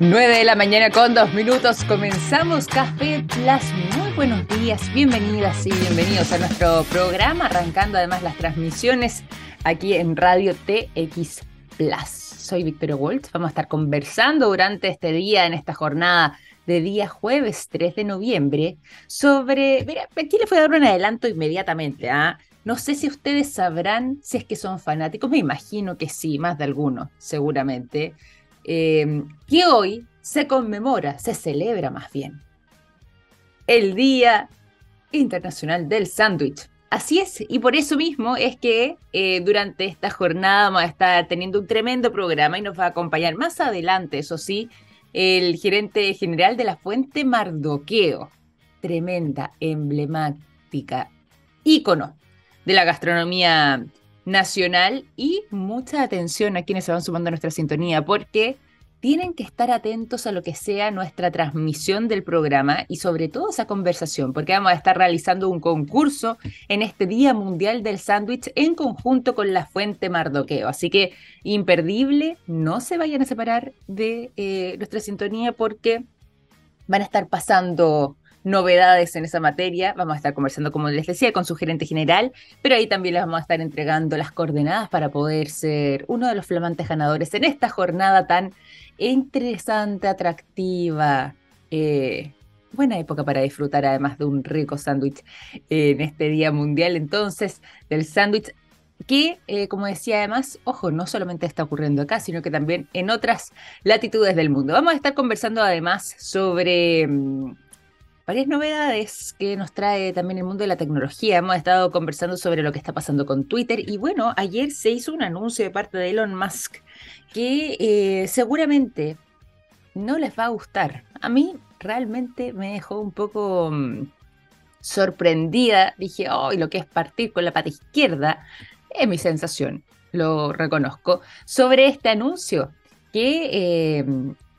9:02 de la mañana. Comenzamos Café Plus. Muy buenos días, bienvenidas y bienvenidos a nuestro programa, arrancando además las transmisiones aquí en Radio TX Plus. Soy Víctor Woltz. Vamos a estar conversando durante este día, en esta jornada de día jueves 3 de noviembre, sobre... Mira, aquí les voy a dar un adelanto inmediatamente, ¿ah? No sé si ustedes sabrán si es que son fanáticos, me imagino que sí, más de algunos, seguramente, que hoy se conmemora, se celebra más bien, el Día Internacional del Sándwich. Así es, y por eso mismo es que durante esta jornada vamos a estar teniendo un tremendo programa y nos va a acompañar más adelante, eso sí, el gerente general de la Fuente Mardoqueo, tremenda, emblemática, ícono de la gastronomía nacional, y mucha atención a quienes se van sumando a nuestra sintonía, porque tienen que estar atentos a lo que sea nuestra transmisión del programa y sobre todo esa conversación, porque vamos a estar realizando un concurso en este Día Mundial del Sándwich en conjunto con la Fuente Mardoqueo. Así que imperdible, no se vayan a separar de nuestra sintonía porque van a estar pasando novedades en esa materia. Vamos a estar conversando, como les decía, con su gerente general, pero ahí también les vamos a estar entregando las coordenadas para poder ser uno de los flamantes ganadores en esta jornada tan interesante, atractiva. Buena época para disfrutar además de un rico sándwich en este Día Mundial, entonces, del sándwich que, como decía además, ojo, no solamente está ocurriendo acá, sino que también en otras latitudes del mundo. Vamos a estar conversando además sobre varias novedades que nos trae también el mundo de la tecnología. Hemos estado conversando sobre lo que está pasando con Twitter y bueno, ayer se hizo un anuncio de parte de Elon Musk que seguramente no les va a gustar. A mí realmente me dejó un poco sorprendida. Dije, oh, y lo que es partir con la pata izquierda es mi sensación, lo reconozco, sobre este anuncio que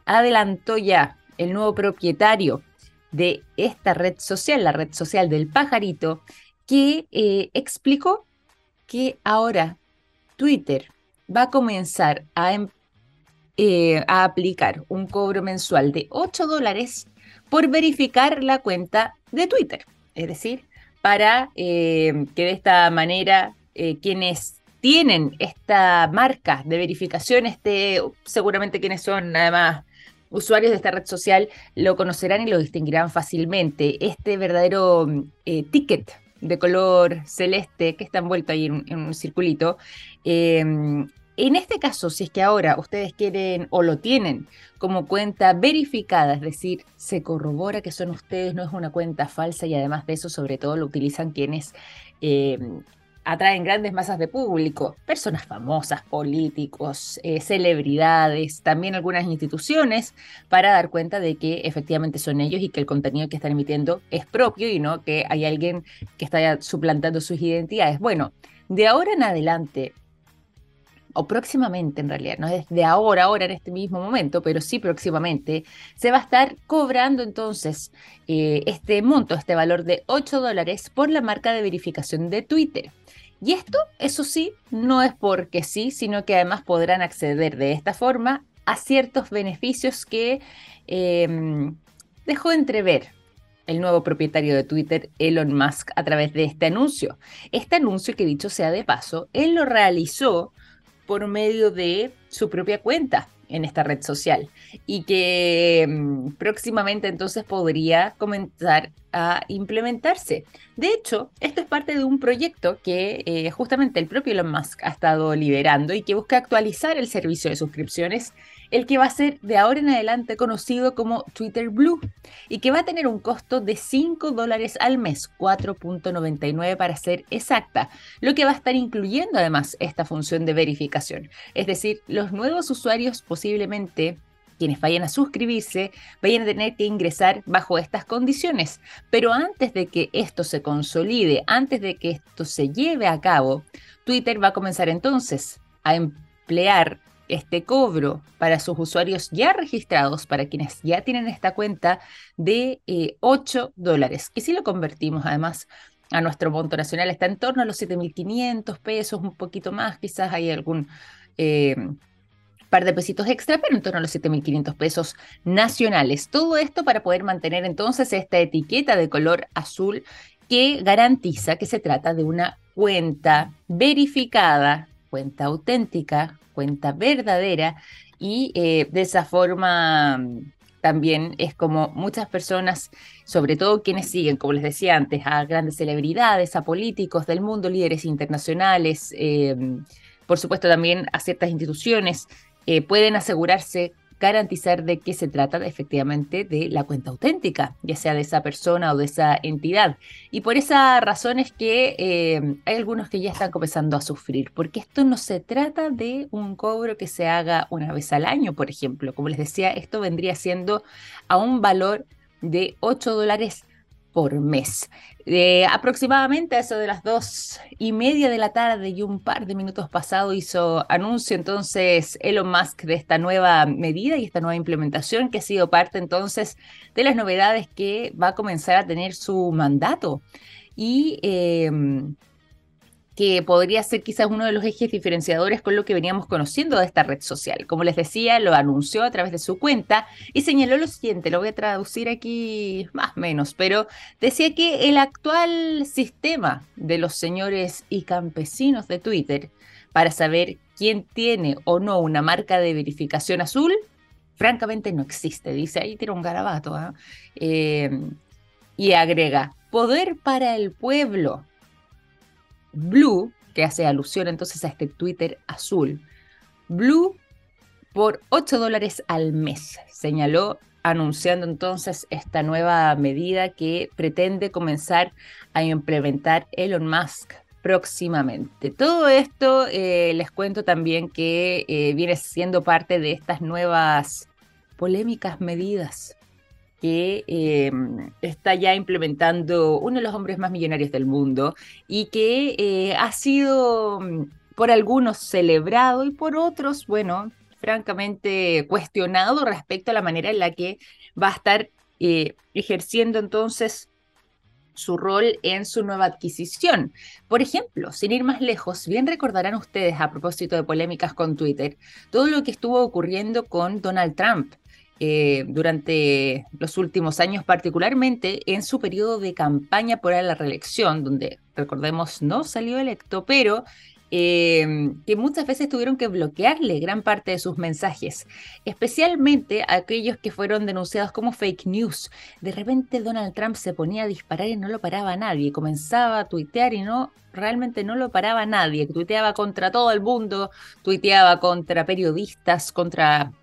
adelantó ya el nuevo propietario de esta red social, la red social del pajarito, que explicó que ahora Twitter va a comenzar a aplicar un cobro mensual de $8 por verificar la cuenta de Twitter. Es decir, para que de esta manera quienes tienen esta marca de verificación, seguramente quienes son además usuarios de esta red social lo conocerán y lo distinguirán fácilmente. Este verdadero ticket de color celeste que está envuelto ahí en un circulito. En este caso, si es que ahora ustedes quieren o lo tienen como cuenta verificada, es decir, se corrobora que son ustedes, no es una cuenta falsa, y además de eso, sobre todo, lo utilizan quienes atraen grandes masas de público, personas famosas, políticos, celebridades, también algunas instituciones, para dar cuenta de que efectivamente son ellos y que el contenido que están emitiendo es propio y no que hay alguien que está suplantando sus identidades. Bueno, de ahora en adelante, o próximamente en realidad, no es de ahora en este mismo momento, pero sí próximamente, se va a estar cobrando entonces este monto, este valor de $8 por la marca de verificación de Twitter. Y esto, eso sí, no es porque sí, sino que además podrán acceder de esta forma a ciertos beneficios que dejó entrever el nuevo propietario de Twitter, Elon Musk, a través de este anuncio. Este anuncio, que dicho sea de paso, él lo realizó por medio de su propia cuenta en esta red social y que próximamente entonces podría comenzar a implementarse. De hecho, esto es parte de un proyecto que justamente el propio Elon Musk ha estado liderando y que busca actualizar el servicio de suscripciones, el que va a ser de ahora en adelante conocido como Twitter Blue y que va a tener un costo de $5 al mes, 4.99 para ser exacta, lo que va a estar incluyendo además esta función de verificación. Es decir, los nuevos usuarios, posiblemente quienes vayan a suscribirse, vayan a tener que ingresar bajo estas condiciones. Pero antes de que esto se consolide, antes de que esto se lleve a cabo, Twitter va a comenzar entonces a emplear este cobro para sus usuarios ya registrados, para quienes ya tienen esta cuenta, de $8. Y si lo convertimos además a nuestro monto nacional, está en torno a los $7.500 pesos, un poquito más, quizás hay algún par de pesitos extra, pero en torno a los 7.500 pesos nacionales. Todo esto para poder mantener entonces esta etiqueta de color azul que garantiza que se trata de una cuenta verificada, cuenta auténtica, cuenta verdadera, y de esa forma también es como muchas personas, sobre todo quienes siguen, como les decía antes, a grandes celebridades, a políticos del mundo, líderes internacionales, por supuesto también a ciertas instituciones, pueden asegurarse, garantizar de que se trata efectivamente de la cuenta auténtica, ya sea de esa persona o de esa entidad. Y por esa razón es que hay algunos que ya están comenzando a sufrir, porque esto no se trata de un cobro que se haga una vez al año, por ejemplo. Como les decía, esto vendría siendo a un valor de $8 por mes. Aproximadamente a eso de las 2:30 de la tarde y un par de minutos pasado hizo anuncio entonces Elon Musk de esta nueva medida y esta nueva implementación que ha sido parte entonces de las novedades que va a comenzar a tener su mandato y que podría ser quizás uno de los ejes diferenciadores con lo que veníamos conociendo de esta red social. Como les decía, lo anunció a través de su cuenta y señaló lo siguiente, lo voy a traducir aquí más o menos, pero decía que el actual sistema de los señores y campesinos de Twitter para saber quién tiene o no una marca de verificación azul, francamente no existe. Dice, ahí tiene un garabato, ¿eh? Y agrega, poder para el pueblo. Blue, que hace alusión entonces a este Twitter azul, Blue por $8 al mes, señaló, anunciando entonces esta nueva medida que pretende comenzar a implementar Elon Musk próximamente. Todo esto les cuento también que viene siendo parte de estas nuevas polémicas medidas que está ya implementando uno de los hombres más millonarios del mundo y que ha sido por algunos celebrado y por otros, bueno, francamente cuestionado respecto a la manera en la que va a estar ejerciendo entonces su rol en su nueva adquisición. Por ejemplo, sin ir más lejos, bien recordarán ustedes a propósito de polémicas con Twitter, todo lo que estuvo ocurriendo con Donald Trump. Durante los últimos años, particularmente en su periodo de campaña por la reelección, donde, recordemos, no salió electo, pero que muchas veces tuvieron que bloquearle gran parte de sus mensajes, especialmente a aquellos que fueron denunciados como fake news. De repente Donald Trump se ponía a disparar y no lo paraba nadie, comenzaba a tuitear y no, realmente no lo paraba nadie, tuiteaba contra todo el mundo, tuiteaba contra periodistas, contra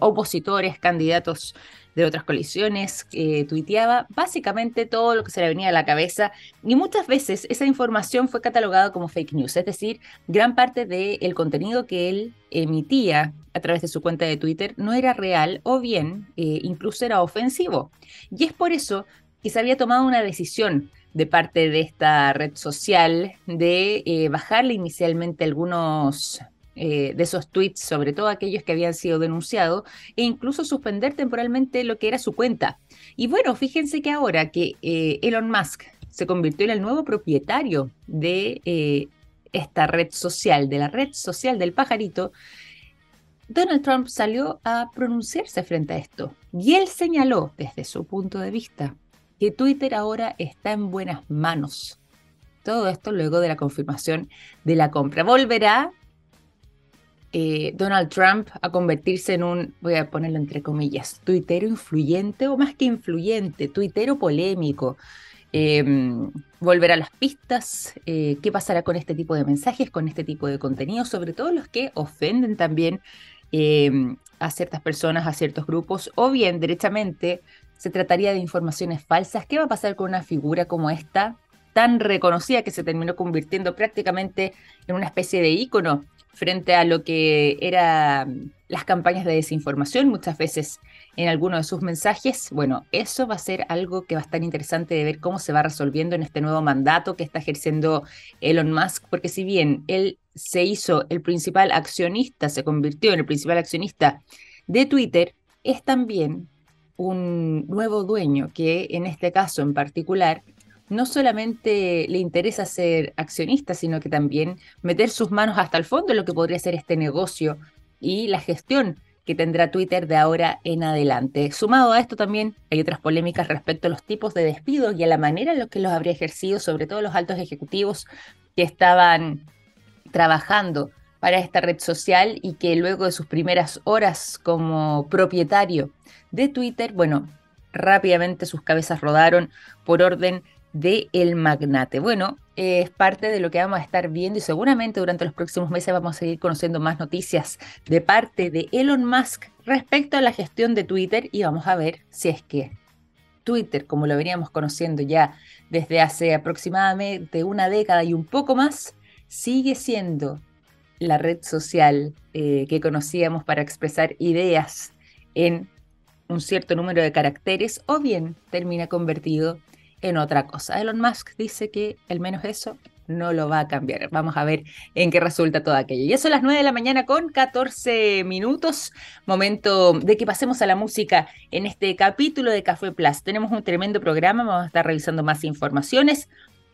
opositores, candidatos de otras coaliciones, tuiteaba básicamente todo lo que se le venía a la cabeza y muchas veces esa información fue catalogada como fake news, es decir, gran parte del contenido que él emitía a través de su cuenta de Twitter no era real o bien incluso era ofensivo. Y es por eso que se había tomado una decisión de parte de esta red social de bajarle inicialmente algunos de esos tweets, sobre todo aquellos que habían sido denunciados, e incluso suspender temporalmente lo que era su cuenta. Y bueno, fíjense que ahora que Elon Musk se convirtió en el nuevo propietario de esta red social, de la red social del pajarito, Donald Trump salió a pronunciarse frente a esto. Y él señaló, desde su punto de vista, que Twitter ahora está en buenas manos. Todo esto luego de la confirmación de la compra. Volverá Donald Trump a convertirse en un, voy a ponerlo entre comillas, tuitero influyente o más que influyente, tuitero polémico. Volver a las pistas, qué pasará con este tipo de mensajes, con este tipo de contenido, sobre todo los que ofenden también a ciertas personas, a ciertos grupos, o bien derechamente se trataría de informaciones falsas. ¿Qué va a pasar con una figura como esta, tan reconocida que se terminó convirtiendo prácticamente en una especie de ícono frente a lo que eran las campañas de desinformación muchas veces en alguno de sus mensajes? Bueno, eso va a ser algo que va a estar interesante de ver cómo se va resolviendo en este nuevo mandato que está ejerciendo Elon Musk, porque si bien él se hizo el principal accionista, se convirtió en el principal accionista de Twitter, es también un nuevo dueño que en este caso en particular no solamente le interesa ser accionista, sino que también meter sus manos hasta el fondo en lo que podría ser este negocio y la gestión que tendrá Twitter de ahora en adelante. Sumado a esto también hay otras polémicas respecto a los tipos de despidos y a la manera en la que los habría ejercido, sobre todo los altos ejecutivos que estaban trabajando para esta red social y que luego de sus primeras horas como propietario de Twitter, bueno, rápidamente sus cabezas rodaron por orden del magnate. Bueno, es parte de lo que vamos a estar viendo y seguramente durante los próximos meses vamos a seguir conociendo más noticias de parte de Elon Musk respecto a la gestión de Twitter, y vamos a ver si es que Twitter, como lo veníamos conociendo ya desde hace aproximadamente una década y un poco más, sigue siendo la red social que conocíamos para expresar ideas en un cierto número de caracteres, o bien termina convertido en otra cosa. Elon Musk dice que al menos eso no lo va a cambiar. Vamos a ver en qué resulta todo aquello. Ya son las 9 de la mañana con 14 minutos. Momento de que pasemos a la música en este capítulo de Café Plus. Tenemos un tremendo programa, vamos a estar revisando más informaciones,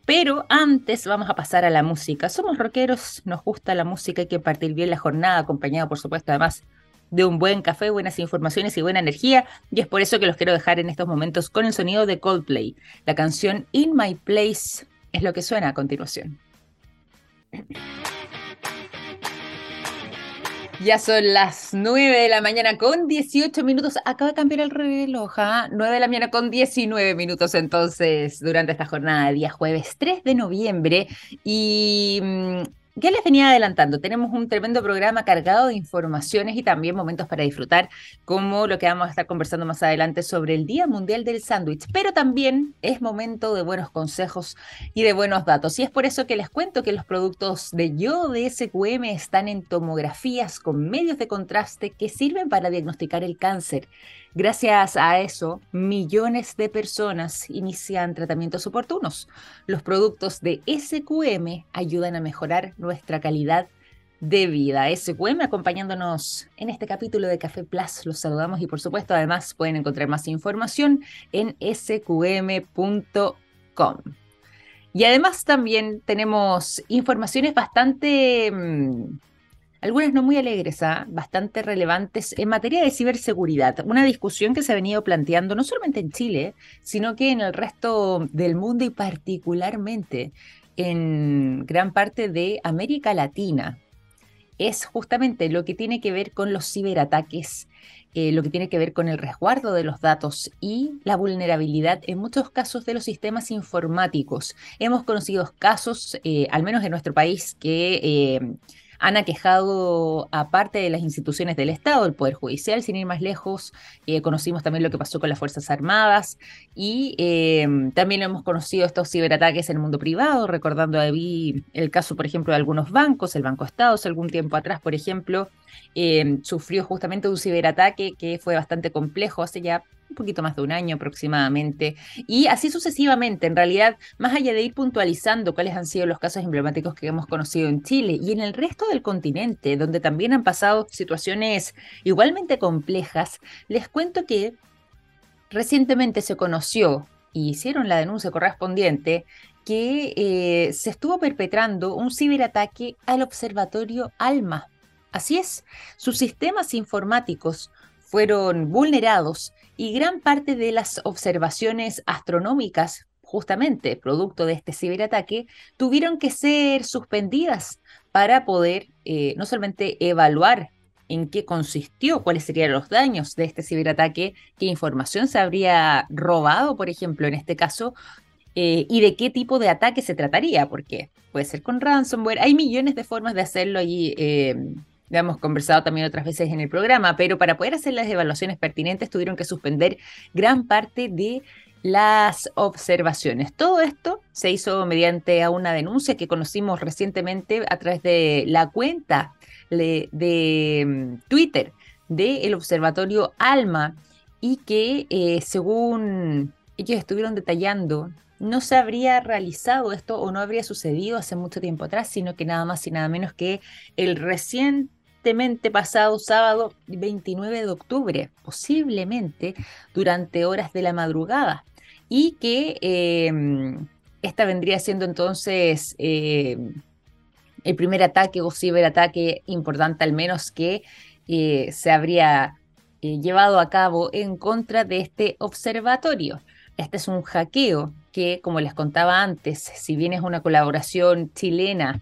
pero antes vamos a pasar a la música. Somos rockeros, nos gusta la música, hay que partir bien la jornada, acompañado por supuesto además de un buen café, buenas informaciones y buena energía, y es por eso que los quiero dejar en estos momentos con el sonido de Coldplay. La canción In My Place es lo que suena a continuación. Ya son las 9 de la mañana con 18 minutos. Acaba de cambiar el reloj, ¿ah? 9 de la mañana con 19 minutos entonces, durante esta jornada de día jueves 3 de noviembre. Y ya les venía adelantando, tenemos un tremendo programa cargado de informaciones y también momentos para disfrutar, como lo que vamos a estar conversando más adelante sobre el Día Mundial del Sándwich, pero también es momento de buenos consejos y de buenos datos, y es por eso que les cuento que los productos de Yo de SQM están en tomografías con medios de contraste que sirven para diagnosticar el cáncer. Gracias a eso, millones de personas inician tratamientos oportunos. Los productos de SQM ayudan a mejorar nuestra calidad de vida. SQM acompañándonos en este capítulo de Café Plus. Los saludamos y por supuesto además pueden encontrar más información en sqm.com. Y además también tenemos informaciones bastante, algunas no muy alegres, ¿eh? Bastante relevantes en materia de ciberseguridad. Una discusión que se ha venido planteando no solamente en Chile, sino que en el resto del mundo y particularmente en gran parte de América Latina. Es justamente lo que tiene que ver con los ciberataques, lo que tiene que ver con el resguardo de los datos y la vulnerabilidad en muchos casos de los sistemas informáticos. Hemos conocido casos, al menos en nuestro país, que han aquejado a parte de las instituciones del Estado, el Poder Judicial, sin ir más lejos. Conocimos también lo que pasó con las Fuerzas Armadas y también hemos conocido estos ciberataques en el mundo privado, recordando ahí el caso, por ejemplo, de algunos bancos. El Banco Estado, hace algún tiempo atrás, por ejemplo, sufrió justamente un ciberataque que fue bastante complejo hace ya un poquito más de un año aproximadamente, y así sucesivamente. En realidad, más allá de ir puntualizando cuáles han sido los casos emblemáticos que hemos conocido en Chile y en el resto del continente, donde también han pasado situaciones igualmente complejas, les cuento que recientemente se conoció, y hicieron la denuncia correspondiente, que se estuvo perpetrando un ciberataque al Observatorio ALMA. Así es, sus sistemas informáticos fueron vulnerados y gran parte de las observaciones astronómicas, justamente producto de este ciberataque, tuvieron que ser suspendidas para poder no solamente evaluar en qué consistió, cuáles serían los daños de este ciberataque, qué información se habría robado, por ejemplo, en este caso, y de qué tipo de ataque se trataría, porque puede ser con ransomware, hay millones de formas de hacerlo allí. Ya hemos conversado también otras veces en el programa, pero para poder hacer las evaluaciones pertinentes tuvieron que suspender gran parte de las observaciones. Todo esto se hizo mediante a una denuncia que conocimos recientemente a través de la cuenta de Twitter del Observatorio ALMA, y que según ellos estuvieron detallando, no se habría realizado esto o no habría sucedido hace mucho tiempo atrás, sino que nada más y nada menos que el recientemente pasado sábado 29 de octubre, posiblemente durante horas de la madrugada, y que esta vendría siendo entonces el primer ataque o ciberataque importante, al menos, que se habría llevado a cabo en contra de este observatorio. Este es un hackeo que, como les contaba antes, si bien es una colaboración chilena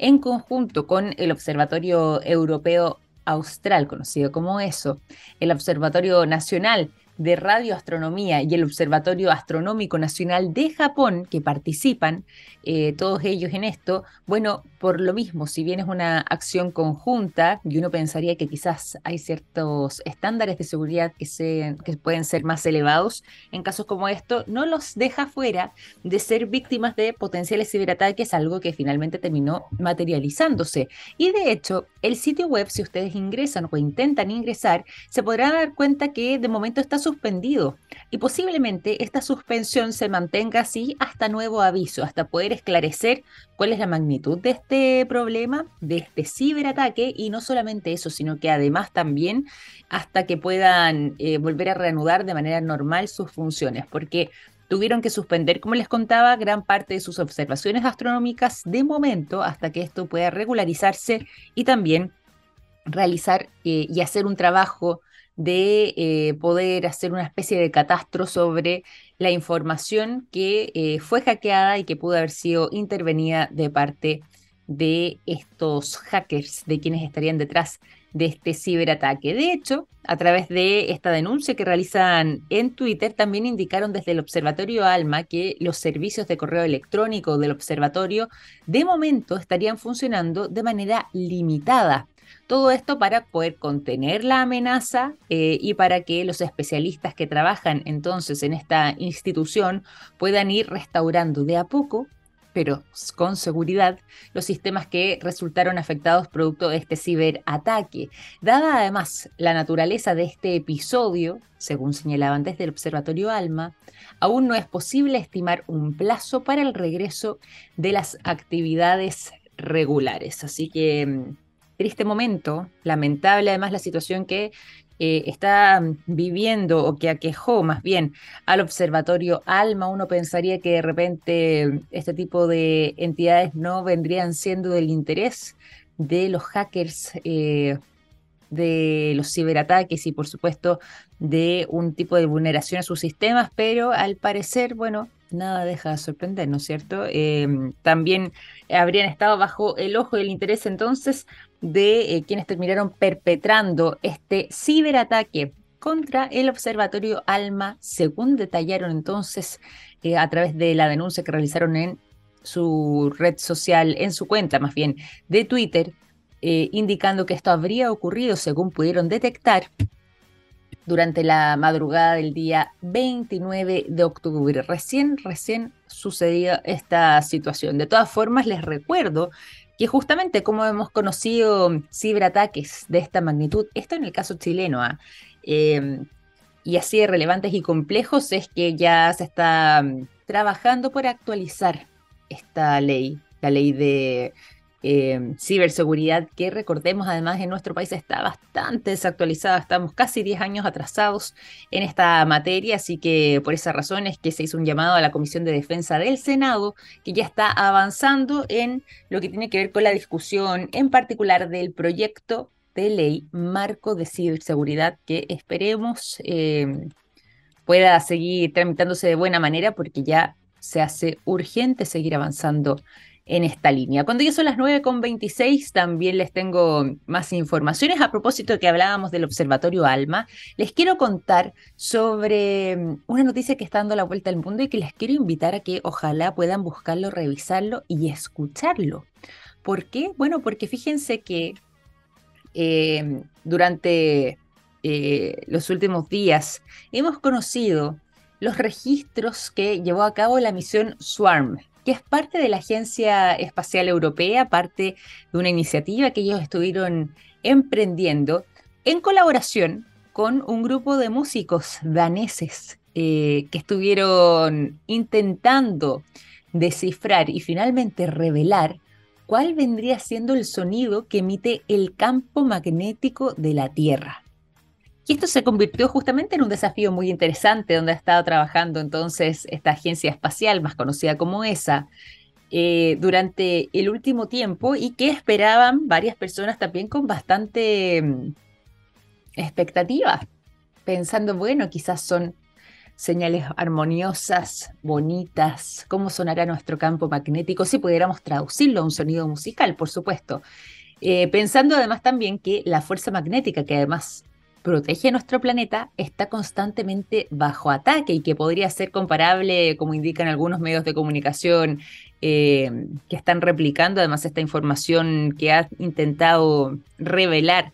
en conjunto con el Observatorio Europeo Austral, conocido como ESO, el Observatorio Nacional de Radioastronomía y el Observatorio Astronómico Nacional de Japón, que participan todos ellos en esto, bueno, por lo mismo, si bien es una acción conjunta, y uno pensaría que quizás hay ciertos estándares de seguridad que pueden ser más elevados, en casos como esto, no los deja fuera de ser víctimas de potenciales ciberataques, algo que finalmente terminó materializándose. Y de hecho, el sitio web, si ustedes ingresan o intentan ingresar, se podrán dar cuenta que de momento está suspendido y posiblemente esta suspensión se mantenga así hasta nuevo aviso, hasta poder esclarecer cuál es la magnitud de este problema, de este ciberataque, y no solamente eso, sino que además también hasta que puedan volver a reanudar de manera normal sus funciones, porque tuvieron que suspender, como les contaba, gran parte de sus observaciones astronómicas de momento hasta que esto pueda regularizarse y también realizar y hacer un trabajo de poder hacer una especie de catastro sobre la información que fue hackeada y que pudo haber sido intervenida de parte de estos hackers, de quienes estarían detrás de este ciberataque. De hecho, a través de esta denuncia que realizan en Twitter, también indicaron desde el Observatorio ALMA que los servicios de correo electrónico del observatorio de momento estarían funcionando de manera limitada. Todo esto para poder contener la amenaza y para que los especialistas que trabajan entonces en esta institución puedan ir restaurando de a poco, pero con seguridad, los sistemas que resultaron afectados producto de este ciberataque. Dada además la naturaleza de este episodio, según señalaban desde el Observatorio ALMA, aún no es posible estimar un plazo para el regreso de las actividades regulares. Así que triste momento, lamentable además la situación que está viviendo o que aquejó más bien al Observatorio ALMA. Uno pensaría que de repente este tipo de entidades no vendrían siendo del interés de los hackers, de los ciberataques y por supuesto de un tipo de vulneración a sus sistemas, pero al parecer, bueno, nada deja de sorprender, ¿no es cierto? También habrían estado bajo el ojo y el interés entonces de quienes terminaron perpetrando este ciberataque contra el Observatorio ALMA, según detallaron entonces a través de la denuncia que realizaron en su red social, en su cuenta más bien de Twitter, indicando que esto habría ocurrido, según pudieron detectar, durante la madrugada del día 29 de octubre. Recién sucedió esta situación. De todas formas, les recuerdo que justamente como hemos conocido ciberataques de esta magnitud, esto en el caso chileno, y así de relevantes y complejos, es que ya se está trabajando por actualizar esta ley, la ley de ciberseguridad, que recordemos además en nuestro país está bastante desactualizada, estamos casi 10 años atrasados en esta materia, así que por esa razón es que se hizo un llamado a la Comisión de Defensa del Senado, que ya está avanzando en lo que tiene que ver con la discusión en particular del proyecto de ley marco de ciberseguridad, que esperemos pueda seguir tramitándose de buena manera, porque ya se hace urgente seguir avanzando en esta línea. Cuando ya son las 9:26, también les tengo más informaciones. A propósito de que hablábamos del Observatorio ALMA, les quiero contar sobre una noticia que está dando la vuelta al mundo y que les quiero invitar a que ojalá puedan buscarlo, revisarlo y escucharlo. ¿Por qué? Bueno, porque fíjense que durante los últimos días hemos conocido los registros que llevó a cabo la misión SWARM, que es parte de la Agencia Espacial Europea, parte de una iniciativa que ellos estuvieron emprendiendo en colaboración con un grupo de músicos daneses que estuvieron intentando descifrar y finalmente revelar cuál vendría siendo el sonido que emite el campo magnético de la Tierra. Y esto se convirtió justamente en un desafío muy interesante, donde ha estado trabajando entonces esta agencia espacial, más conocida como ESA, durante el último tiempo, y que esperaban varias personas también con bastante expectativas, pensando, bueno, quizás son señales armoniosas, bonitas, cómo sonará nuestro campo magnético, si pudiéramos traducirlo a un sonido musical, por supuesto. Pensando además también que la fuerza magnética, que además protege a nuestro planeta, está constantemente bajo ataque y que podría ser comparable, como indican algunos medios de comunicación que están replicando, además esta información que ha intentado revelar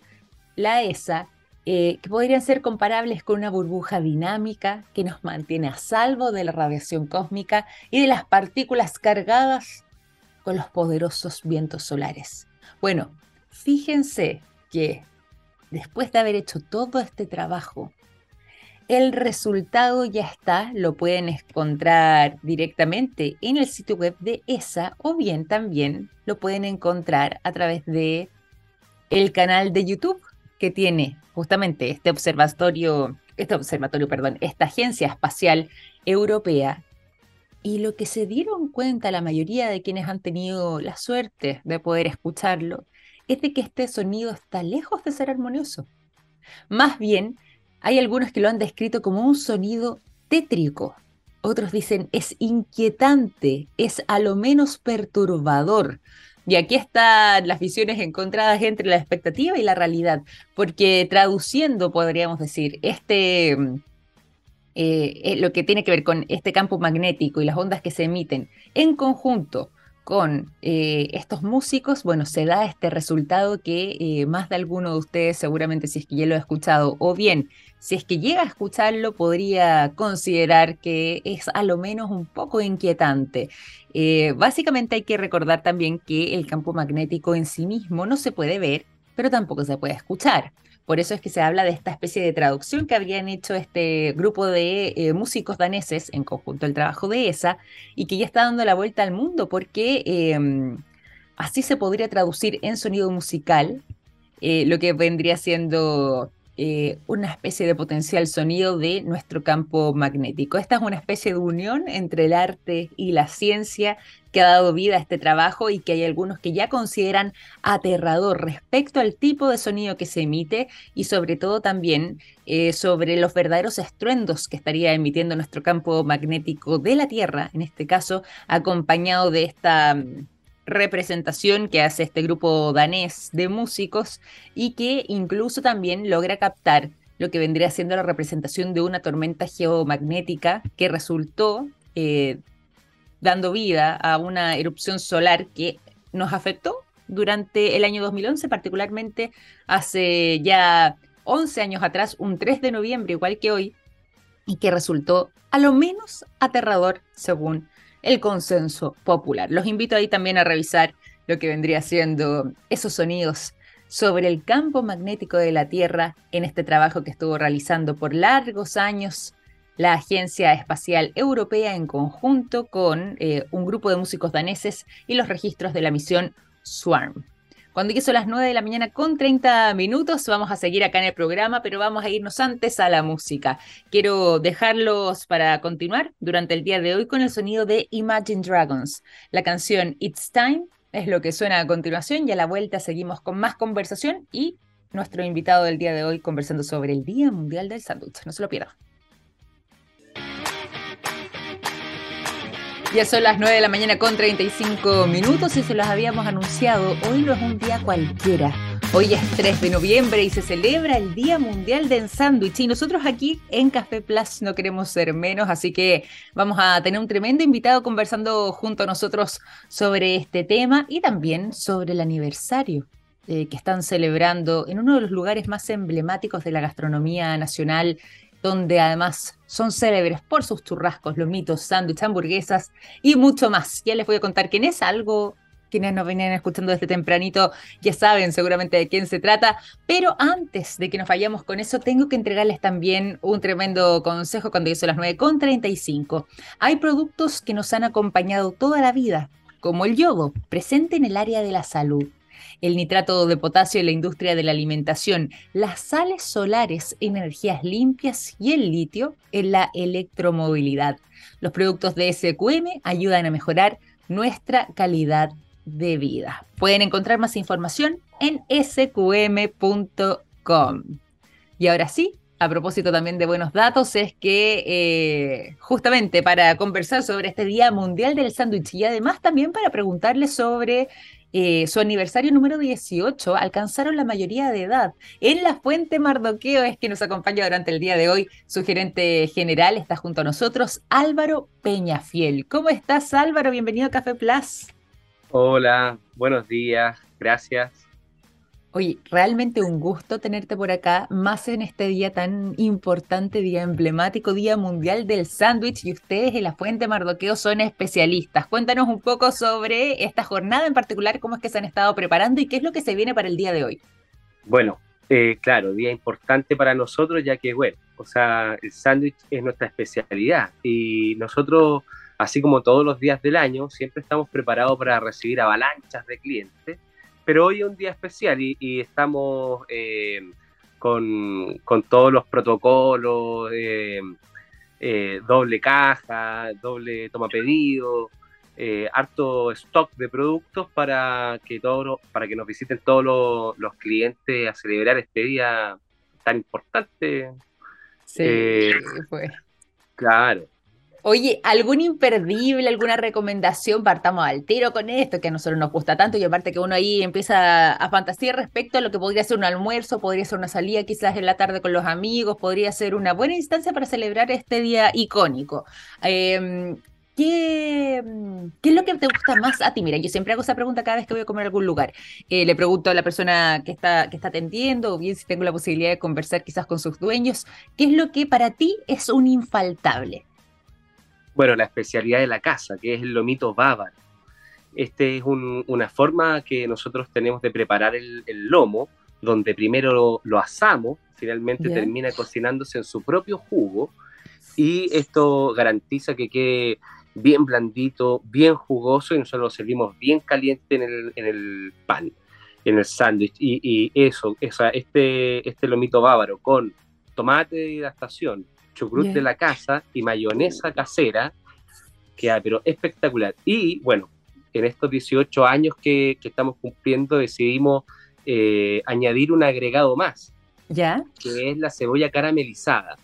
la ESA, que podrían ser comparables con una burbuja dinámica que nos mantiene a salvo de la radiación cósmica y de las partículas cargadas con los poderosos vientos solares. Bueno, fíjense que después de haber hecho todo este trabajo, el resultado ya está, lo pueden encontrar directamente en el sitio web de ESA o bien también lo pueden encontrar a través de el canal de YouTube que tiene justamente este observatorio, esta Agencia Espacial Europea. Y lo que se dieron cuenta la mayoría de quienes han tenido la suerte de poder escucharlo es de que este sonido está lejos de ser armonioso. Más bien, hay algunos que lo han descrito como un sonido tétrico. Otros dicen es inquietante, es a lo menos perturbador. Y aquí están las visiones encontradas entre la expectativa y la realidad, porque traduciendo podríamos decir, lo que tiene que ver con este campo magnético y las ondas que se emiten en conjunto con estos músicos, bueno, se da este resultado que más de alguno de ustedes seguramente, si es que ya lo ha escuchado, o bien, si es que llega a escucharlo, podría considerar que es a lo menos un poco inquietante. Básicamente hay que recordar también que el campo magnético en sí mismo no se puede ver, pero tampoco se puede escuchar. Por eso es que se habla de esta especie de traducción que habrían hecho este grupo de músicos daneses en conjunto al trabajo de ESA y que ya está dando la vuelta al mundo porque así se podría traducir en sonido musical lo que vendría siendo una especie de potencial sonido de nuestro campo magnético. Esta es una especie de unión entre el arte y la ciencia que ha dado vida a este trabajo y que hay algunos que ya consideran aterrador respecto al tipo de sonido que se emite y sobre todo también sobre los verdaderos estruendos que estaría emitiendo nuestro campo magnético de la Tierra, en este caso acompañado de esta representación que hace este grupo danés de músicos y que incluso también logra captar lo que vendría siendo la representación de una tormenta geomagnética que resultó dando vida a una erupción solar que nos afectó durante el año 2011, particularmente hace ya 11 años atrás, un 3 de noviembre, igual que hoy, y que resultó a lo menos aterrador según el consenso popular. Los invito ahí también a revisar lo que vendría siendo esos sonidos sobre el campo magnético de la Tierra en este trabajo que estuvo realizando por largos años la Agencia Espacial Europea en conjunto con un grupo de músicos daneses y los registros de la misión SWARM. Cuando ya son las 9:30 a.m, vamos a seguir acá en el programa, pero vamos a irnos antes a la música. Quiero dejarlos para continuar durante el día de hoy con el sonido de Imagine Dragons. La canción It's Time es lo que suena a continuación y a la vuelta seguimos con más conversación y nuestro invitado del día de hoy conversando sobre el Día Mundial del Sándwich. No se lo pierdan. Ya son las 9:35 a.m, y se los habíamos anunciado, hoy no es un día cualquiera. Hoy es 3 de noviembre y se celebra el Día Mundial del Sándwich. Y nosotros aquí en Café Plus no queremos ser menos, así que vamos a tener un tremendo invitado conversando junto a nosotros sobre este tema y también sobre el aniversario que están celebrando en uno de los lugares más emblemáticos de la gastronomía nacional, donde además son célebres por sus churrascos, lomitos, sándwiches, hamburguesas y mucho más. Ya les voy a contar quién es, algo quienes nos venían escuchando desde tempranito ya saben seguramente de quién se trata, pero antes de que nos vayamos con eso, tengo que entregarles también un tremendo consejo cuando yo soy las 9:35. Hay productos que nos han acompañado toda la vida, como el yodo, presente en el área de la salud, el nitrato de potasio en la industria de la alimentación, las sales solares, energías limpias y el litio en la electromovilidad. Los productos de SQM ayudan a mejorar nuestra calidad de vida. Pueden encontrar más información en sqm.com. Y ahora sí, a propósito también de buenos datos, es que justamente para conversar sobre este Día Mundial del Sándwich y además también para preguntarle sobre su aniversario número 18, alcanzaron la mayoría de edad. En la Fuente Mardoqueo es que nos acompaña durante el día de hoy su gerente general, está junto a nosotros, Álvaro Peñafiel. ¿Cómo estás, Álvaro? Bienvenido a Café Plus. Hola, buenos días, gracias. Oye, realmente un gusto tenerte por acá, más en este día tan importante, día emblemático, Día Mundial del Sándwich, y ustedes en la Fuente Mardoqueo son especialistas. Cuéntanos un poco sobre esta jornada en particular, cómo es que se han estado preparando y qué es lo que se viene para el día de hoy. Bueno, claro, día importante para nosotros, ya que, bueno, o sea, el sándwich es nuestra especialidad y nosotros, así como todos los días del año, siempre estamos preparados para recibir avalanchas de clientes. Pero hoy es un día especial y estamos con todos los protocolos, doble caja, doble toma pedido, harto stock de productos para que nos visiten todos los clientes a celebrar este día tan importante. Sí, pues. Claro. Oye, ¿algún imperdible, alguna recomendación? Partamos al tiro con esto, que a nosotros nos gusta tanto y aparte que uno ahí empieza a fantasear respecto a lo que podría ser un almuerzo, podría ser una salida quizás en la tarde con los amigos, podría ser una buena instancia para celebrar este día icónico. ¿Qué es lo que te gusta más a ti? Mira, yo siempre hago esa pregunta cada vez que voy a comer a algún lugar. Le pregunto a la persona que está atendiendo, o bien si tengo la posibilidad de conversar quizás con sus dueños, ¿qué es lo que para ti es un infaltable? Bueno, la especialidad de la casa, que es el lomito bávaro. Este es una forma que nosotros tenemos de preparar el lomo, donde primero lo asamos, finalmente bien, termina cocinándose en su propio jugo, y esto garantiza que quede bien blandito, bien jugoso, y nosotros lo servimos bien caliente en el pan, en el sándwich. Y eso, este lomito bávaro con tomate de la estación, chucrut de la casa y mayonesa casera, queda pero espectacular. Y bueno, en estos 18 años que estamos cumpliendo decidimos añadir un agregado más, ¿ya? Que es la cebolla caramelizada.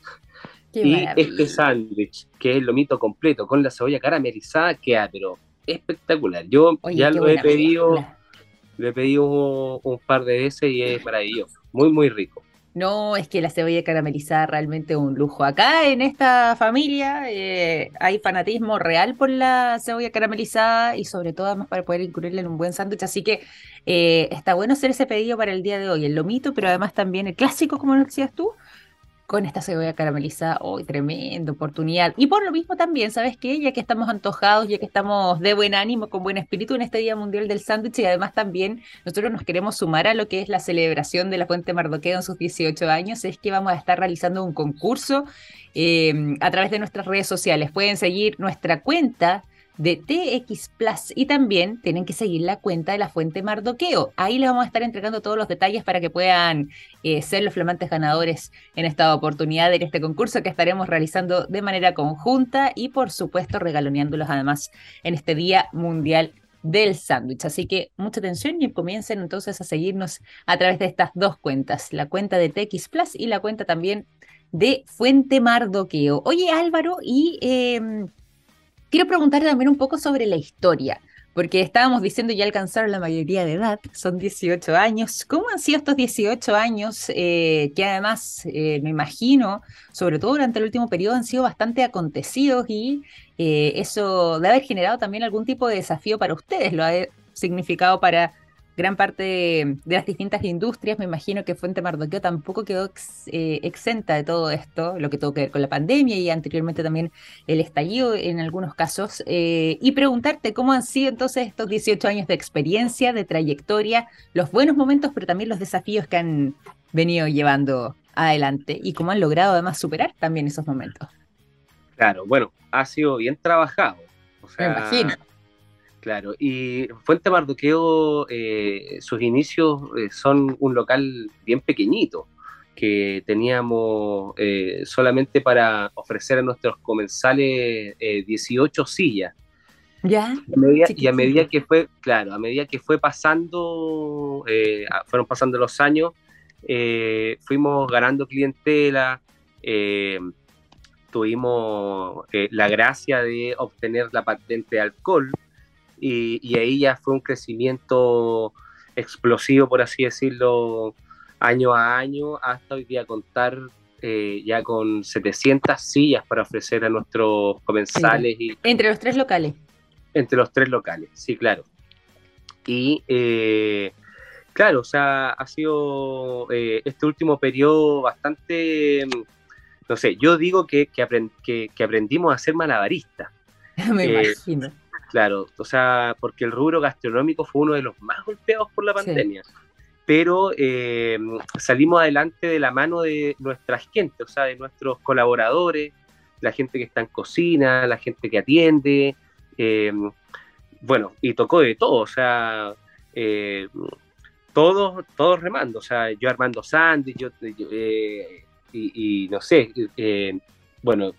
Qué y maravilla. Este sándwich, que es el lomito completo con la cebolla caramelizada, queda pero espectacular. Yo Oye, ya lo he pedido un par de veces y es maravilloso, muy muy rico. No, es que la cebolla caramelizada realmente es un lujo. Acá en esta familia hay fanatismo real por la cebolla caramelizada y sobre todo además para poder incluirla en un buen sándwich. Así que está bueno hacer ese pedido para el día de hoy, el lomito, pero además también el clásico, como lo decías tú, con esta cebolla caramelizada. ¡Oh, tremenda oportunidad! Y por lo mismo también, ¿sabes qué? Ya que estamos antojados, ya que estamos de buen ánimo, con buen espíritu en este Día Mundial del Sándwich, y además también nosotros nos queremos sumar a lo que es la celebración de la Fuente Mardoqueo en sus 18 años, es que vamos a estar realizando un concurso a través de nuestras redes sociales. Pueden seguir nuestra cuenta de TX Plus y también tienen que seguir la cuenta de la Fuente Mardoqueo. Ahí les vamos a estar entregando todos los detalles para que puedan ser los flamantes ganadores en esta oportunidad, en este concurso que estaremos realizando de manera conjunta y por supuesto regaloneándolos además en este Día Mundial del Sándwich. Así que mucha atención y comiencen entonces a seguirnos a través de estas dos cuentas, la cuenta de TX Plus y la cuenta también de Fuente Mardoqueo. Oye, Álvaro, y quiero preguntarle también un poco sobre la historia, porque estábamos diciendo ya alcanzaron la mayoría de edad, son 18 años. ¿Cómo han sido estos 18 años que además, me imagino, sobre todo durante el último periodo, han sido bastante acontecidos y eso debe haber generado también algún tipo de desafío para ustedes, lo ha significado para gran parte de las distintas industrias? Me imagino que Fuente Mardoqueo tampoco quedó exenta de todo esto, lo que tuvo que ver con la pandemia y anteriormente también el estallido en algunos casos. Y preguntarte cómo han sido entonces estos 18 años de experiencia, de trayectoria, los buenos momentos, pero también los desafíos que han venido llevando adelante y cómo han logrado además superar también esos momentos. Claro, bueno, ha sido bien trabajado. O sea, me imagino. Claro, y Fuente Mardoqueo, sus inicios son un local bien pequeñito que teníamos solamente para ofrecer a nuestros comensales 18 sillas. ¿Ya? A medida que fue pasando, fueron pasando los años, fuimos ganando clientela, tuvimos la gracia de obtener la patente de alcohol, y ahí ya fue un crecimiento explosivo, por así decirlo, año a año, hasta hoy día contar ya con 700 sillas para ofrecer a nuestros comensales. ¿Entre los tres locales? Entre los tres locales, sí, claro. Y claro, o sea, ha sido este último periodo bastante, no sé, yo digo que aprendimos a ser malabaristas. Me imagino. Claro, o sea, porque el rubro gastronómico fue uno de los más golpeados por la pandemia. Sí. Pero salimos adelante de la mano de nuestra gente, o sea, de nuestros colaboradores, la gente que está en cocina, la gente que atiende, bueno, y tocó de todo, o sea, todos remando, o sea, yo armando sándwich, y no sé, bueno,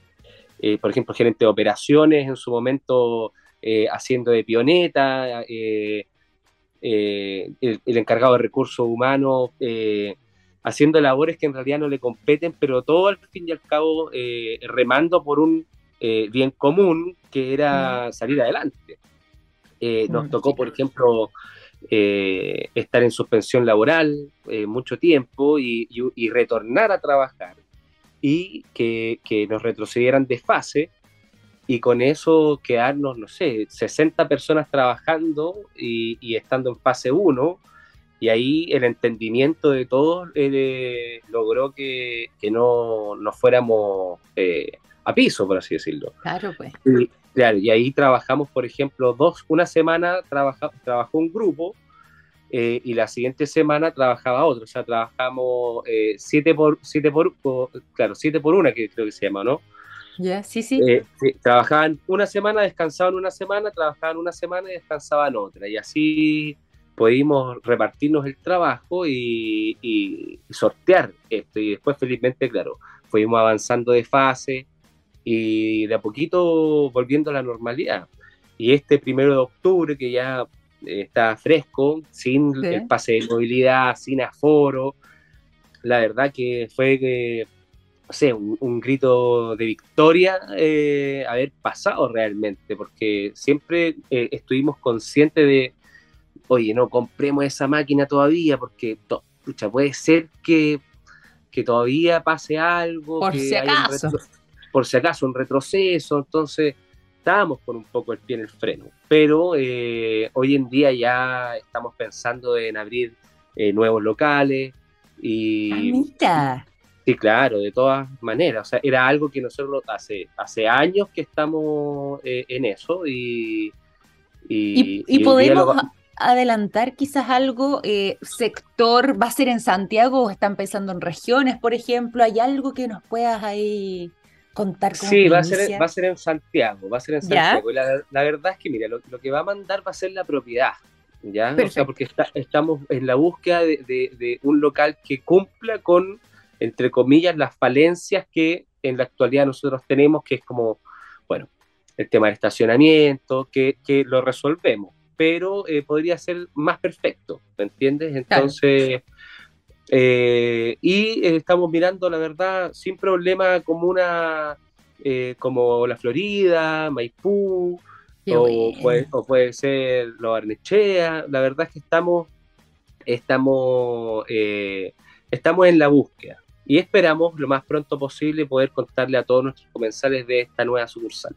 por ejemplo, gerente de operaciones en su momento haciendo de pioneta, el encargado de recursos humanos, haciendo labores que en realidad no le competen, pero todo al fin y al cabo remando por un bien común que era salir adelante. Nos tocó, por ejemplo, estar en suspensión laboral mucho tiempo y retornar a trabajar y que nos retrocedieran de fase. Y con eso quedarnos, no sé, 60 personas trabajando y estando en fase 1, y ahí el entendimiento de todos logró que no nos fuéramos a piso, por así decirlo. Claro, pues. Y ahí trabajamos, por ejemplo, una semana trabajó un grupo y la siguiente semana trabajaba otro. O sea, trabajamos 7 por 1, que creo que se llama, ¿no? Yeah, sí, sí. Trabajaban una semana, descansaban una semana, trabajaban una semana y descansaban otra, y así pudimos repartirnos el trabajo y sortear esto, y después felizmente, claro, fuimos avanzando de fase y de a poquito volviendo a la normalidad. Y este 1 de octubre, que ya está fresco, sin el pase de movilidad, sin aforo, la verdad que fue que un grito de victoria haber pasado realmente, porque siempre estuvimos conscientes de, oye, no compremos esa máquina todavía, porque puede ser que todavía pase algo, por si acaso, un retroceso. Entonces estábamos con un poco el pie en el freno, pero hoy en día ya estamos pensando en abrir nuevos locales y... ¡Mamita! Sí, claro, de todas maneras, o sea, era algo que nosotros hace años que estamos en eso y podemos adelantar quizás algo, sector, ¿va a ser en Santiago o están pensando en regiones, por ejemplo? ¿Hay algo que nos puedas ahí contar? Sí, va a ser en Santiago, y la verdad es que, mira, lo que va a mandar va a ser la propiedad. ¿Ya? O sea, porque estamos en la búsqueda de un local que cumpla con, entre comillas, las falencias que en la actualidad nosotros tenemos, que es como, bueno, el tema de estacionamiento, que lo resolvemos, pero podría ser más perfecto, ¿me entiendes? Entonces, claro. Estamos mirando, la verdad, sin problema, comunas como La Florida, Maipú, o puede ser Lo Barnechea. La verdad es que estamos en la búsqueda. Y esperamos lo más pronto posible poder contarle a todos nuestros comensales de esta nueva sucursal.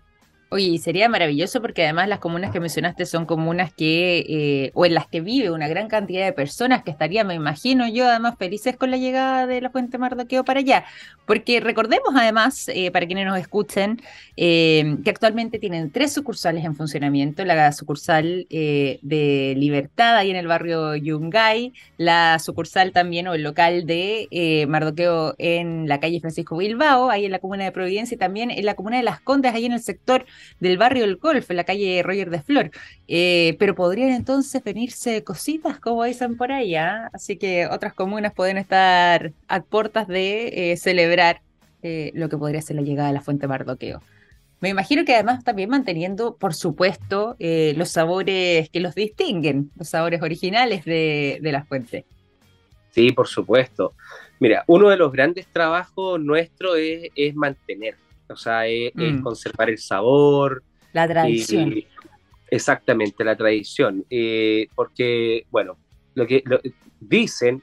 Oye, sería maravilloso, porque además las comunas que mencionaste son comunas o en las que vive una gran cantidad de personas que estarían, me imagino yo, además felices con la llegada de la Fuente Mardoqueo para allá. Porque recordemos además, para quienes nos escuchen, que actualmente tienen 3 sucursales en funcionamiento: la sucursal de Libertad, ahí en el barrio Yungay, la sucursal también o el local de Mardoqueo en la calle Francisco Bilbao, ahí en la comuna de Providencia, y también en la comuna de Las Condes, ahí en el sector del barrio El Golf, en la calle Roger de Flor, pero podrían entonces venirse cositas, como dicen por allá, ¿eh? Así que otras comunas pueden estar a puertas de celebrar lo que podría ser la llegada de la Fuente Mardoqueo. Me imagino que además también manteniendo, por supuesto, los sabores que los distinguen, los sabores originales de la fuente. Sí, por supuesto. Mira, uno de los grandes trabajos nuestro es mantener, o sea, es conservar el sabor. La tradición. Exactamente, la tradición. Porque, bueno, dicen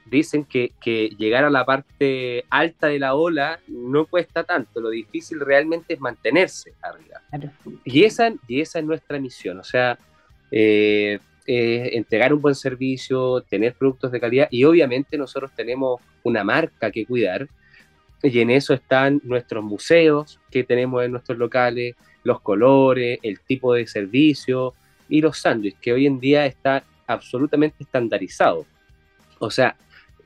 que llegar a la parte alta de la ola no cuesta tanto, lo difícil realmente es mantenerse arriba. Claro. Y esa es nuestra misión, o sea, entregar un buen servicio, tener productos de calidad, y obviamente nosotros tenemos una marca que cuidar, y en eso están nuestros museos que tenemos en nuestros locales, los colores, el tipo de servicio y los sándwiches, que hoy en día está absolutamente estandarizado. O sea,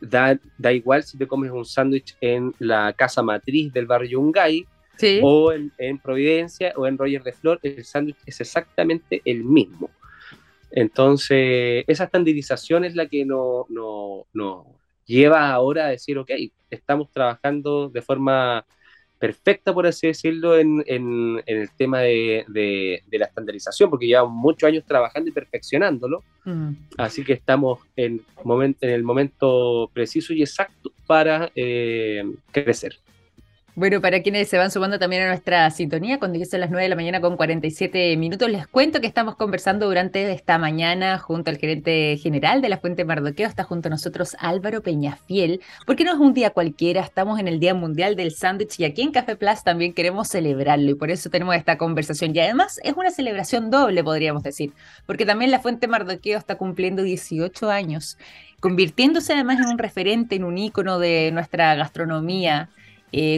da igual si te comes un sándwich en la casa matriz del barrio Yungay, ¿sí?, o en Providencia o en Roger de Flor, el sándwich es exactamente el mismo. Entonces, esa estandarización es la que nos lleva ahora a decir, ok, estamos trabajando de forma perfecta, por así decirlo, en el tema de la estandarización, porque llevamos muchos años trabajando y perfeccionándolo, así que estamos en el momento preciso y exacto para crecer. Bueno, para quienes se van sumando también a nuestra sintonía, cuando ya son las 9 de la mañana con 47 minutos, les cuento que estamos conversando durante esta mañana junto al gerente general de la Fuente Mardoqueo. Está junto a nosotros Álvaro Peñafiel, porque no es un día cualquiera, estamos en el Día Mundial del Sándwich, y aquí en Café Plus también queremos celebrarlo, y por eso tenemos esta conversación. Y además es una celebración doble, podríamos decir, porque también la Fuente Mardoqueo está cumpliendo 18 años, convirtiéndose además en un referente, en un ícono de nuestra gastronomía,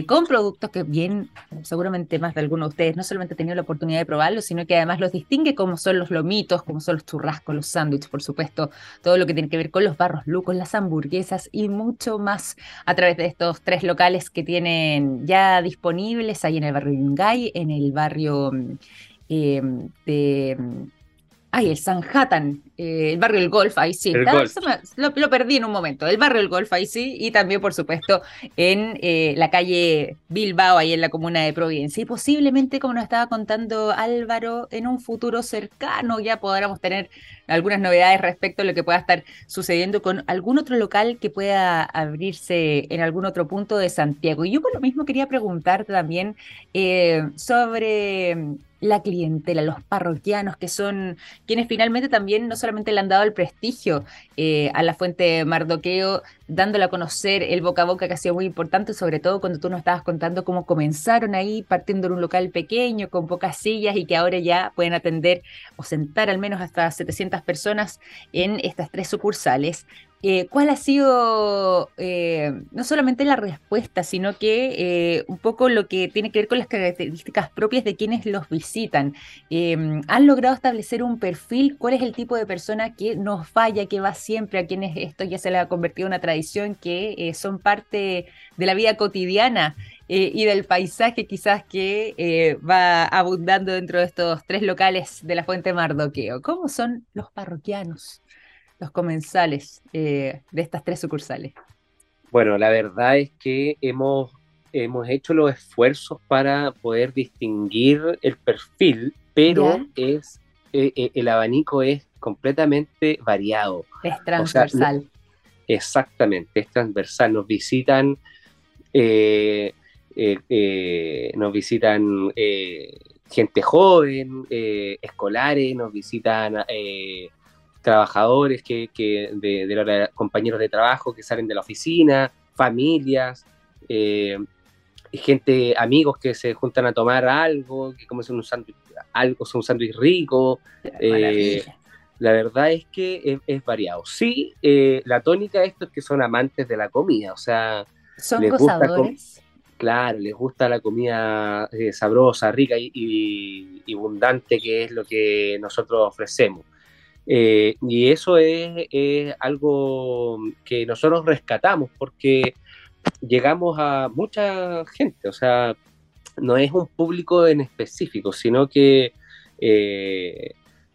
con productos que bien, seguramente más de alguno de ustedes no solamente ha tenido la oportunidad de probarlos, sino que además los distingue, como son los lomitos, como son los churrascos, los sándwiches, por supuesto, todo lo que tiene que ver con los barros lucos, las hamburguesas y mucho más, a través de estos 3 locales que tienen ya disponibles ahí en el barrio Yungay, en el barrio el Sanhattan, el barrio El Golf, ahí sí, lo perdí en un momento, el barrio El Golf, ahí sí, y también, por supuesto, en la calle Bilbao, ahí en la comuna de Providencia, y posiblemente, como nos estaba contando Álvaro, en un futuro cercano ya podamos tener algunas novedades respecto a lo que pueda estar sucediendo con algún otro local que pueda abrirse en algún otro punto de Santiago. Y yo por lo mismo quería preguntarte también sobre la clientela, los parroquianos, que son quienes finalmente también no solamente le han dado el prestigio a la Fuente Mardoqueo, dándole a conocer el boca a boca, que ha sido muy importante, sobre todo cuando tú nos estabas contando cómo comenzaron ahí, partiendo en un local pequeño, con pocas sillas, y que ahora ya pueden atender o sentar al menos hasta 700 personas en estas 3 sucursales. ¿Cuál ha sido no solamente la respuesta, sino que un poco lo que tiene que ver con las características propias de quienes los visitan? ¿Han logrado establecer un perfil? ¿Cuál es el tipo de persona que no falla, que va siempre, a quienes esto ya se les ha convertido en una tradición, que son parte de la vida cotidiana y del paisaje quizás que va abundando dentro de estos 3 locales de la Fuente Mardoqueo? ¿Cómo son los parroquianos, los comensales de estas 3 sucursales? Bueno, la verdad es que hemos hecho los esfuerzos para poder distinguir el perfil, pero el abanico es completamente variado. Es transversal. O sea, exactamente, es transversal. Nos visitan gente joven, escolares, nos visitan trabajadores de compañeros de trabajo que salen de la oficina, familias, gente, amigos que se juntan a tomar algo, que comen un sándwich rico. La verdad es que es variado. Sí, la tónica de esto es que son amantes de la comida, o sea, son gozadores. Claro, les gusta la comida sabrosa, rica y abundante, que es lo que nosotros ofrecemos. Y eso es algo que nosotros rescatamos, porque llegamos a mucha gente, o sea, no es un público en específico, sino que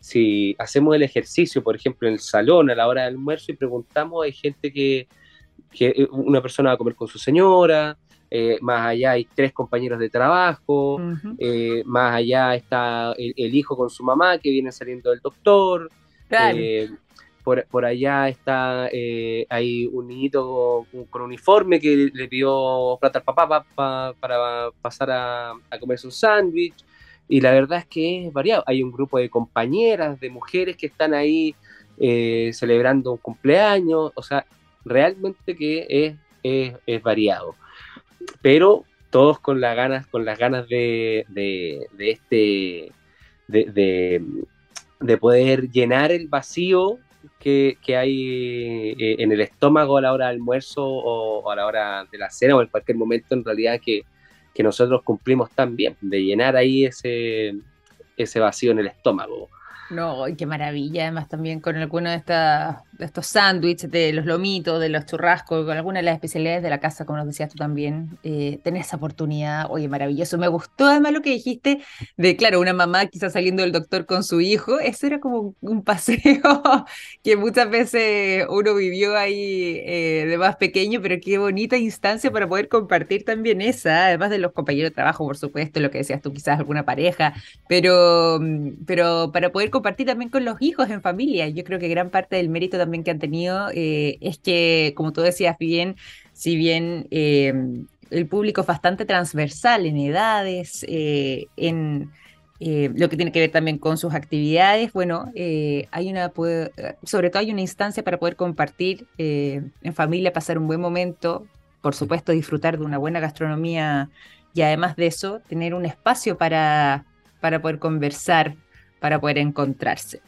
si hacemos el ejercicio, por ejemplo, en el salón a la hora del almuerzo y preguntamos, hay gente que una persona va a comer con su señora, más allá hay 3 compañeros de trabajo, más allá está el hijo con su mamá que viene saliendo del doctor. Claro. por allá está, hay un niñito con uniforme que le pidió plata al papá para pasar a comerse un sándwich, y la verdad es que es variado. Hay un grupo de compañeras, de mujeres que están ahí celebrando un cumpleaños, o sea, realmente que es variado, pero todos con las ganas de poder llenar el vacío que hay en el estómago a la hora del almuerzo o a la hora de la cena o en cualquier momento en realidad que nosotros cumplimos tan bien, de llenar ahí ese vacío en el estómago. No, qué maravilla, además también con alguno de estos sándwiches, de los lomitos, de los churrascos, con alguna de las especialidades de la casa, como nos decías tú también, tener esa oportunidad, oye, maravilloso. Me gustó además lo que dijiste de, claro, una mamá quizás saliendo del doctor con su hijo, eso era como un paseo que muchas veces uno vivió ahí de más pequeño, pero qué bonita instancia para poder compartir también esa, además de los compañeros de trabajo, por supuesto, lo que decías tú, quizás alguna pareja, pero para poder compartir también con los hijos en familia. Yo creo que gran parte del mérito también que han tenido es que, como tú decías bien, si bien el público es bastante transversal en edades, en lo que tiene que ver también con sus actividades, bueno, sobre todo hay una instancia para poder compartir en familia, pasar un buen momento, por supuesto disfrutar de una buena gastronomía y además de eso, tener un espacio para poder conversar, para poder encontrarse.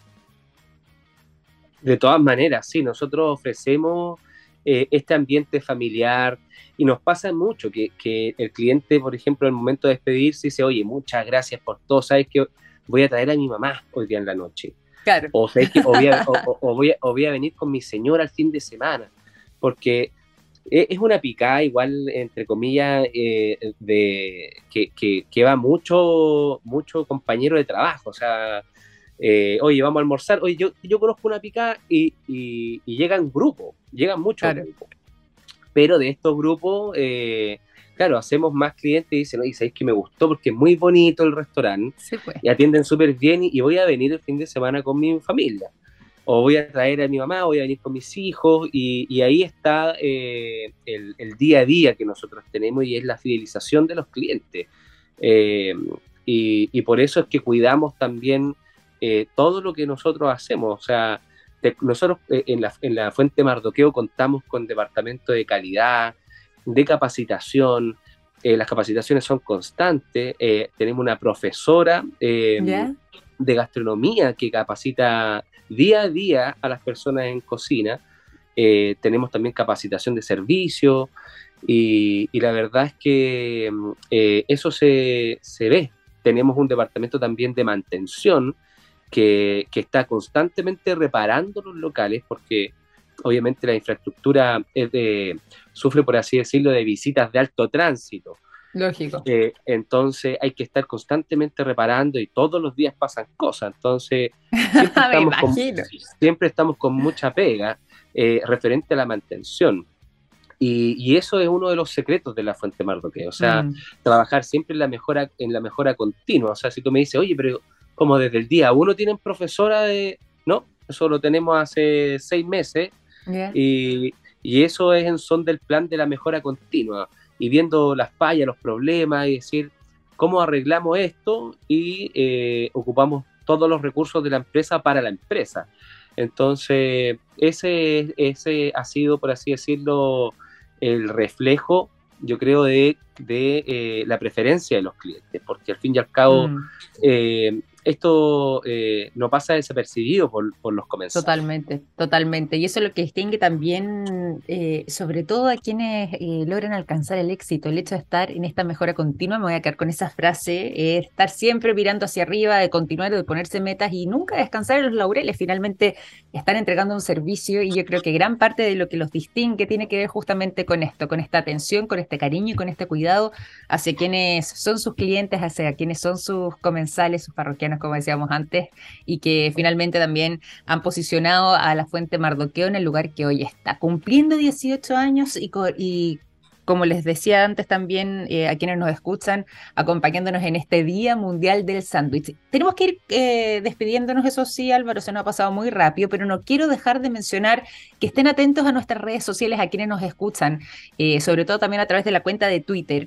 De todas maneras, sí, nosotros ofrecemos este ambiente familiar y nos pasa mucho que el cliente, por ejemplo, al momento de despedirse dice, oye, muchas gracias por todo, sabes que voy a traer a mi mamá hoy día en la noche. Claro. O sabes que voy a venir con mi señora al fin de semana, porque es una picada igual, entre comillas, que va mucho compañero de trabajo, o sea, oye, vamos a almorzar, oye, yo conozco una picada y llegan muchos, claro, grupos, pero de estos grupos, claro, hacemos más clientes y dicen, oye, ¿sabéis que me gustó? Porque es muy bonito el restaurante, sí, pues, y atienden súper bien y voy a venir el fin de semana con mi familia. O voy a traer a mi mamá, voy a venir con mis hijos, y ahí está el día a día que nosotros tenemos y es la fidelización de los clientes. Y por eso es que cuidamos también todo lo que nosotros hacemos. O sea, nosotros en la Fuente Mardoqueo contamos con departamento de calidad, de capacitación, las capacitaciones son constantes, tenemos una profesora de gastronomía que capacita día a día a las personas en cocina, tenemos también capacitación de servicio y la verdad es que eso se ve. Tenemos un departamento también de mantención que está constantemente reparando los locales porque obviamente la infraestructura sufre, por así decirlo, de visitas de alto tránsito. Lógico. Entonces hay que estar constantemente reparando y todos los días pasan cosas, entonces siempre estamos con mucha pega referente a la mantención y eso es uno de los secretos de la Fuente Mardoqueo, o sea, trabajar siempre en la mejora continua. O sea, si tú me dices, oye, pero como desde el día uno tienen profesora no, eso lo tenemos hace 6 meses, y eso es en son del plan de la mejora continua y viendo las fallas, los problemas y decir cómo arreglamos esto y ocupamos todos los recursos de la empresa para la empresa. Entonces ese ha sido, por así decirlo, el reflejo, yo creo, de la preferencia de los clientes, porque al fin y al cabo esto no pasa desapercibido por los comensales. Totalmente. Y eso es lo que distingue también, sobre todo a quienes logran alcanzar el éxito, el hecho de estar en esta mejora continua. Me voy a quedar con esa frase, estar siempre mirando hacia arriba, de continuar, de ponerse metas y nunca descansar en los laureles. Finalmente están entregando un servicio y yo creo que gran parte de lo que los distingue tiene que ver justamente con esto, con esta atención, con este cariño y con este cuidado hacia quienes son sus clientes, hacia quienes son sus comensales, sus parroquianos, como decíamos antes, y que finalmente también han posicionado a la Fuente Mardoqueo en el lugar que hoy está, cumpliendo 18 años y como les decía antes también, a quienes nos escuchan, acompañándonos en este Día Mundial del Sándwich. Tenemos que ir despidiéndonos, eso sí, Álvaro, se nos ha pasado muy rápido, pero no quiero dejar de mencionar que estén atentos a nuestras redes sociales, a quienes nos escuchan, sobre todo también a través de la cuenta de Twitter.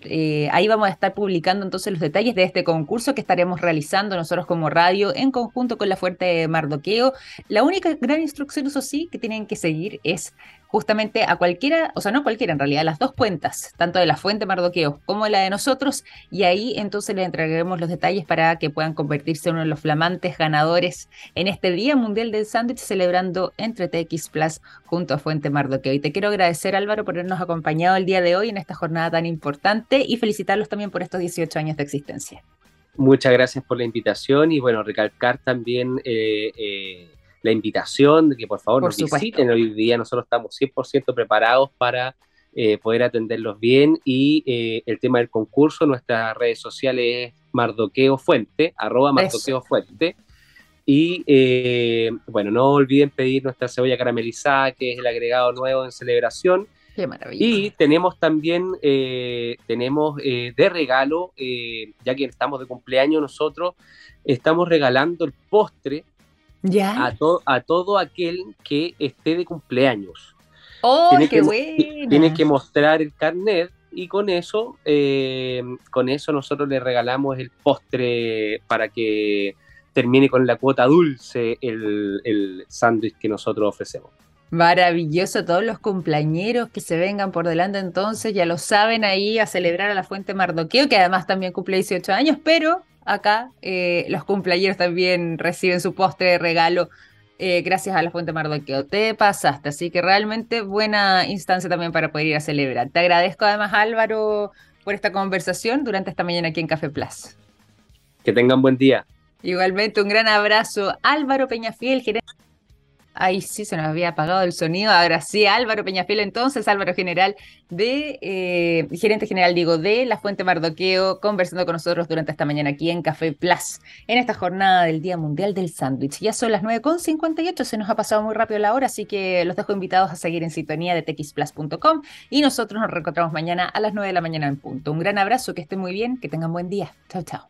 Ahí vamos a estar publicando entonces los detalles de este concurso que estaremos realizando nosotros como radio en conjunto con la Fuente Mardoqueo. La única gran instrucción, eso sí, que tienen que seguir es justamente a cualquiera, o sea, no cualquiera en realidad, a las dos cuentas, tanto de la Fuente Mardoqueo como de la de nosotros, y ahí entonces les entregaremos los detalles para que puedan convertirse en uno de los flamantes ganadores en este Día Mundial del Sándwich, celebrando entre TX Plus junto a Fuente Mardoqueo. Y te quiero agradecer, Álvaro, por habernos acompañado el día de hoy en esta jornada tan importante y felicitarlos también por estos 18 años de existencia. Muchas gracias por la invitación y bueno, recalcar también la invitación de que por favor nos visiten. Hoy día nosotros estamos 100% preparados para poder atenderlos bien y el tema del concurso, nuestras redes sociales es mardoqueofuente, @mardoqueofuente, y bueno, no olviden pedir nuestra cebolla caramelizada, que es el agregado nuevo en celebración. Qué maravilla. Y tenemos también de regalo, ya que estamos de cumpleaños nosotros, estamos regalando el postre. ¿Ya? A todo aquel que esté de cumpleaños. ¡Oh, qué bueno! Tienes que mostrar el carnet y con eso nosotros le regalamos el postre para que termine con la cuota dulce el sándwich que nosotros ofrecemos. Maravilloso, todos los cumpleañeros que se vengan por delante entonces, ya lo saben, ahí a celebrar a la Fuente Mardoqueo, que además también cumple 18 años, pero acá los cumpleañeros también reciben su postre de regalo gracias a la Fuente Mardoqueo. Te pasaste, así que realmente buena instancia también para poder ir a celebrar. Te agradezco además, Álvaro, por esta conversación durante esta mañana aquí en Café Plus. Que tengan buen día. Igualmente, un gran abrazo. Álvaro Peñafiel, gerente... Ay, sí, se nos había apagado el sonido. Ahora sí, Álvaro Peñafiel, entonces, gerente general, de la Fuente Mardoqueo, conversando con nosotros durante esta mañana aquí en Café Plus, en esta jornada del Día Mundial del Sándwich. Ya son las 9:58, se nos ha pasado muy rápido la hora, así que los dejo invitados a seguir en sintonía de txplus.com y nosotros nos reencontramos mañana a las 9 de la mañana en punto. Un gran abrazo, que estén muy bien, que tengan buen día. Chao, chao.